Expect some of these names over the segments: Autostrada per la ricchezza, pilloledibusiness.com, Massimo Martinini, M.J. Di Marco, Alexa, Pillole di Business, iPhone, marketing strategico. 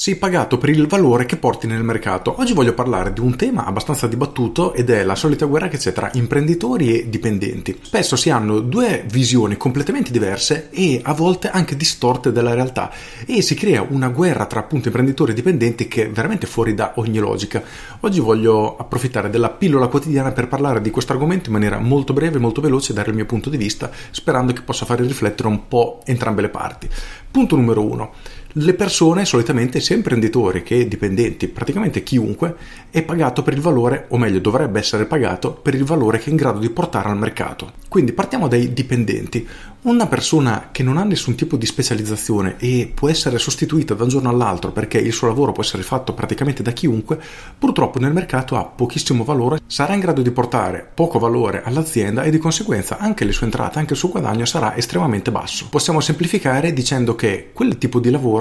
Sei pagato per il valore che porti nel mercato. Oggi voglio parlare di un tema abbastanza dibattuto ed è la solita guerra che c'è tra imprenditori e dipendenti. Spesso si hanno due visioni completamente diverse e a volte anche distorte dalla realtà e si crea una guerra tra appunto imprenditori e dipendenti che è veramente fuori da ogni logica. Oggi voglio approfittare della pillola quotidiana per parlare di questo argomento in maniera molto breve, molto veloce e dare il mio punto di vista, sperando che possa fare riflettere un po' entrambe le parti. Punto numero 1. Le persone, solitamente sia imprenditori che dipendenti, praticamente chiunque, è pagato per il valore, o meglio dovrebbe essere pagato per il valore che è in grado di portare al mercato. Quindi partiamo dai dipendenti. Una persona che non ha nessun tipo di specializzazione e può essere sostituita da un giorno all'altro perché il suo lavoro può essere fatto praticamente da chiunque, purtroppo nel mercato ha pochissimo valore, sarà in grado di portare poco valore all'azienda e di conseguenza anche le sue entrate, anche il suo guadagno sarà estremamente basso. Possiamo semplificare dicendo che quel tipo di lavoro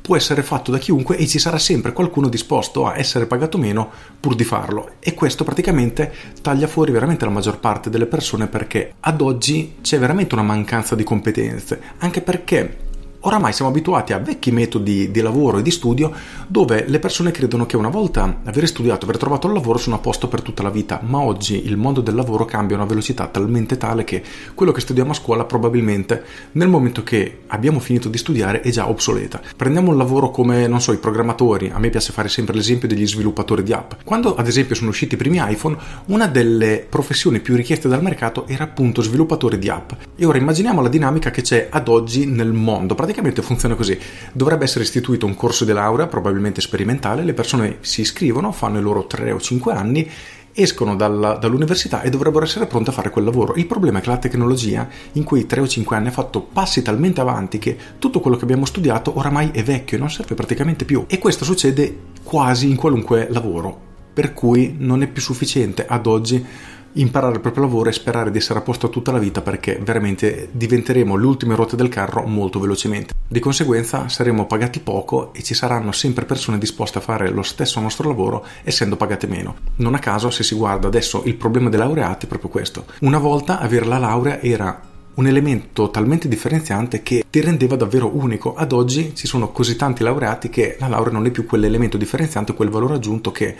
può essere fatto da chiunque e ci sarà sempre qualcuno disposto a essere pagato meno pur di farlo, e questo praticamente taglia fuori veramente la maggior parte delle persone, perché ad oggi c'è veramente una mancanza di competenze, anche perché oramai siamo abituati a vecchi metodi di lavoro e di studio dove le persone credono che una volta aver studiato, aver trovato il lavoro, sono a posto per tutta la vita, ma oggi il mondo del lavoro cambia a una velocità talmente tale che quello che studiamo a scuola probabilmente nel momento che abbiamo finito di studiare è già obsoleta. Prendiamo un lavoro come, non so, i programmatori, a me piace fare sempre l'esempio degli sviluppatori di app. Quando ad esempio sono usciti i primi iPhone, una delle professioni più richieste dal mercato era appunto sviluppatore di app, e ora immaginiamo la dinamica che c'è ad oggi nel mondo. Praticamente funziona così: dovrebbe essere istituito un corso di laurea, probabilmente sperimentale, le persone si iscrivono, fanno i loro 3 o 5 anni, escono dall'università e dovrebbero essere pronti a fare quel lavoro. Il problema è che la tecnologia in quei 3 o 5 anni ha fatto passi talmente avanti che tutto quello che abbiamo studiato oramai è vecchio e non serve praticamente più, e questo succede quasi in qualunque lavoro, per cui non è più sufficiente ad oggi imparare il proprio lavoro e sperare di essere a posto tutta la vita, perché veramente diventeremo le ultime ruote del carro molto velocemente. Di conseguenza saremo pagati poco e ci saranno sempre persone disposte a fare lo stesso nostro lavoro essendo pagate meno. Non a caso, se si guarda adesso, il problema dei laureati è proprio questo. Una volta avere la laurea era un elemento talmente differenziante che ti rendeva davvero unico. Ad oggi ci sono così tanti laureati che la laurea non è più quell'elemento differenziante, quel valore aggiunto che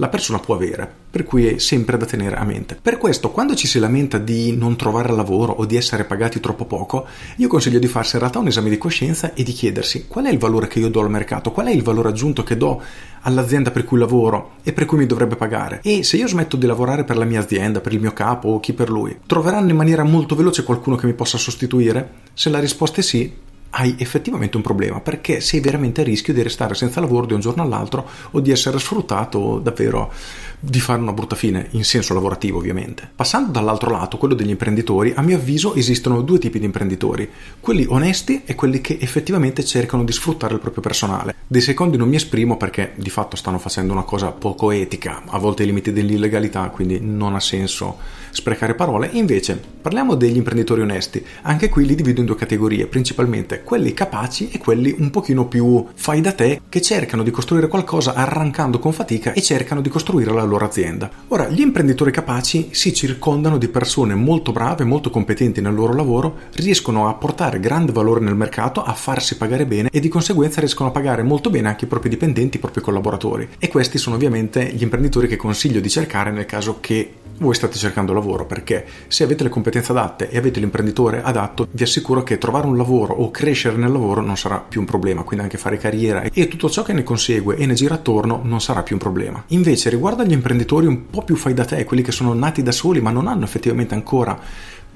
la persona può avere, per cui è sempre da tenere a mente. Per questo, quando ci si lamenta di non trovare lavoro o di essere pagati troppo poco, io consiglio di farsi in realtà un esame di coscienza e di chiedersi qual è il valore che io do al mercato, qual è il valore aggiunto che do all'azienda per cui lavoro e per cui mi dovrebbe pagare. E se io smetto di lavorare per la mia azienda, per il mio capo o chi per lui, troveranno in maniera molto veloce qualcuno che mi possa sostituire? Se la risposta è sì, hai effettivamente un problema, perché sei veramente a rischio di restare senza lavoro di un giorno all'altro o di essere sfruttato o davvero di fare una brutta fine in senso lavorativo, ovviamente. Passando dall'altro lato, quello degli imprenditori, a mio avviso esistono due tipi di imprenditori: quelli onesti e quelli che effettivamente cercano di sfruttare il proprio personale. Dei secondi non mi esprimo, perché di fatto stanno facendo una cosa poco etica, a volte ai limiti dell'illegalità, quindi non ha senso sprecare parole. E invece parliamo degli imprenditori onesti. Anche qui li divido in due categorie, principalmente quelli capaci e quelli un pochino più fai da te, che cercano di costruire qualcosa arrancando con fatica e cercano di costruire la loro azienda. Ora, gli imprenditori capaci si circondano di persone molto brave, molto competenti nel loro lavoro, riescono a portare grande valore nel mercato, a farsi pagare bene e di conseguenza riescono a pagare molto bene anche i propri dipendenti, i propri collaboratori, e questi sono ovviamente gli imprenditori che consiglio di cercare nel caso che voi state cercando lavoro, perché se avete le competenze adatte e avete l'imprenditore adatto, vi assicuro che trovare un lavoro o crescere nel lavoro non sarà più un problema, quindi anche fare carriera e tutto ciò che ne consegue e ne gira attorno non sarà più un problema. Invece, riguardo agli imprenditori un po' più fai da te, quelli che sono nati da soli ma non hanno effettivamente ancora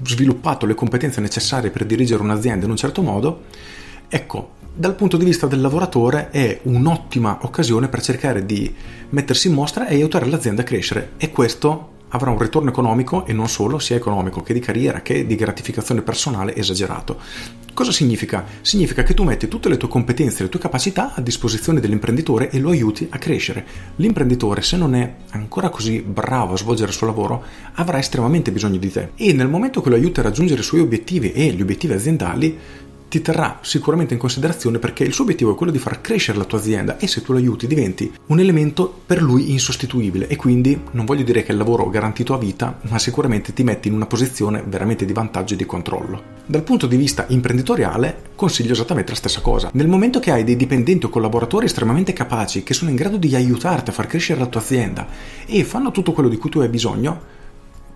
sviluppato le competenze necessarie per dirigere un'azienda in un certo modo, ecco, dal punto di vista del lavoratore è un'ottima occasione per cercare di mettersi in mostra e aiutare l'azienda a crescere, e questo avrà un ritorno economico, e non solo, sia economico che di carriera che di gratificazione personale esagerato. Cosa significa? Significa che tu metti tutte le tue competenze, le tue capacità a disposizione dell'imprenditore e lo aiuti a crescere. L'imprenditore, se non è ancora così bravo a svolgere il suo lavoro, avrà estremamente bisogno di te, e nel momento che lo aiuti a raggiungere i suoi obiettivi e gli obiettivi aziendali, ti terrà sicuramente in considerazione, perché il suo obiettivo è quello di far crescere la tua azienda, e se tu lo aiuti diventi un elemento per lui insostituibile, e quindi non voglio dire che è il lavoro garantito a vita, ma sicuramente ti metti in una posizione veramente di vantaggio e di controllo. Dal punto di vista imprenditoriale consiglio esattamente la stessa cosa. Nel momento che hai dei dipendenti o collaboratori estremamente capaci, che sono in grado di aiutarti a far crescere la tua azienda e fanno tutto quello di cui tu hai bisogno,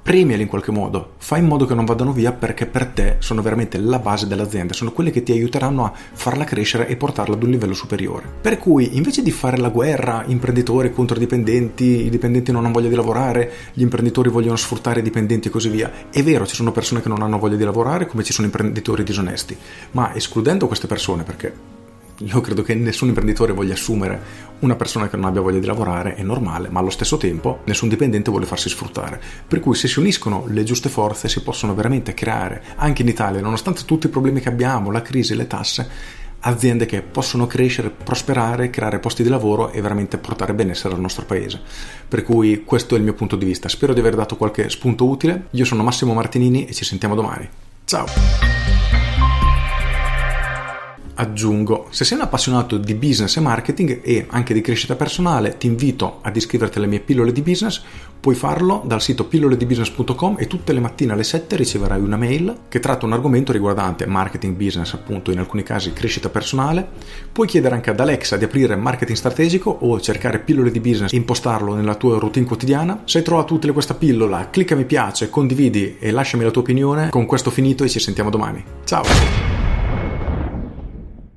premiali in qualche modo, fai in modo che non vadano via, perché per te sono veramente la base dell'azienda, sono quelle che ti aiuteranno a farla crescere e portarla ad un livello superiore. Per cui invece di fare la guerra imprenditori contro dipendenti, i dipendenti non hanno voglia di lavorare, gli imprenditori vogliono sfruttare i dipendenti e così via, è vero, ci sono persone che non hanno voglia di lavorare, come ci sono imprenditori disonesti, ma escludendo queste persone, perché io credo che nessun imprenditore voglia assumere una persona che non abbia voglia di lavorare, è normale, ma allo stesso tempo nessun dipendente vuole farsi sfruttare. Per cui se si uniscono le giuste forze si possono veramente creare, anche in Italia, nonostante tutti i problemi che abbiamo, la crisi, le tasse, aziende che possono crescere, prosperare, creare posti di lavoro e veramente portare benessere al nostro paese. Per cui questo è il mio punto di vista. Spero di aver dato qualche spunto utile. Io sono Massimo Martinini e ci sentiamo domani. Ciao! Aggiungo, se sei un appassionato di business e marketing e anche di crescita personale, ti invito ad iscriverti alle mie pillole di business. Puoi farlo dal sito pilloledibusiness.com e tutte le mattine alle 7 riceverai una mail che tratta un argomento riguardante marketing, business, appunto, in alcuni casi crescita personale. Puoi chiedere anche ad Alexa di aprire marketing strategico o cercare pillole di business e impostarlo nella tua routine quotidiana. Se hai trovato utile questa pillola, clicca mi piace, condividi e lasciami la tua opinione. Con questo finito e ci sentiamo domani. Ciao!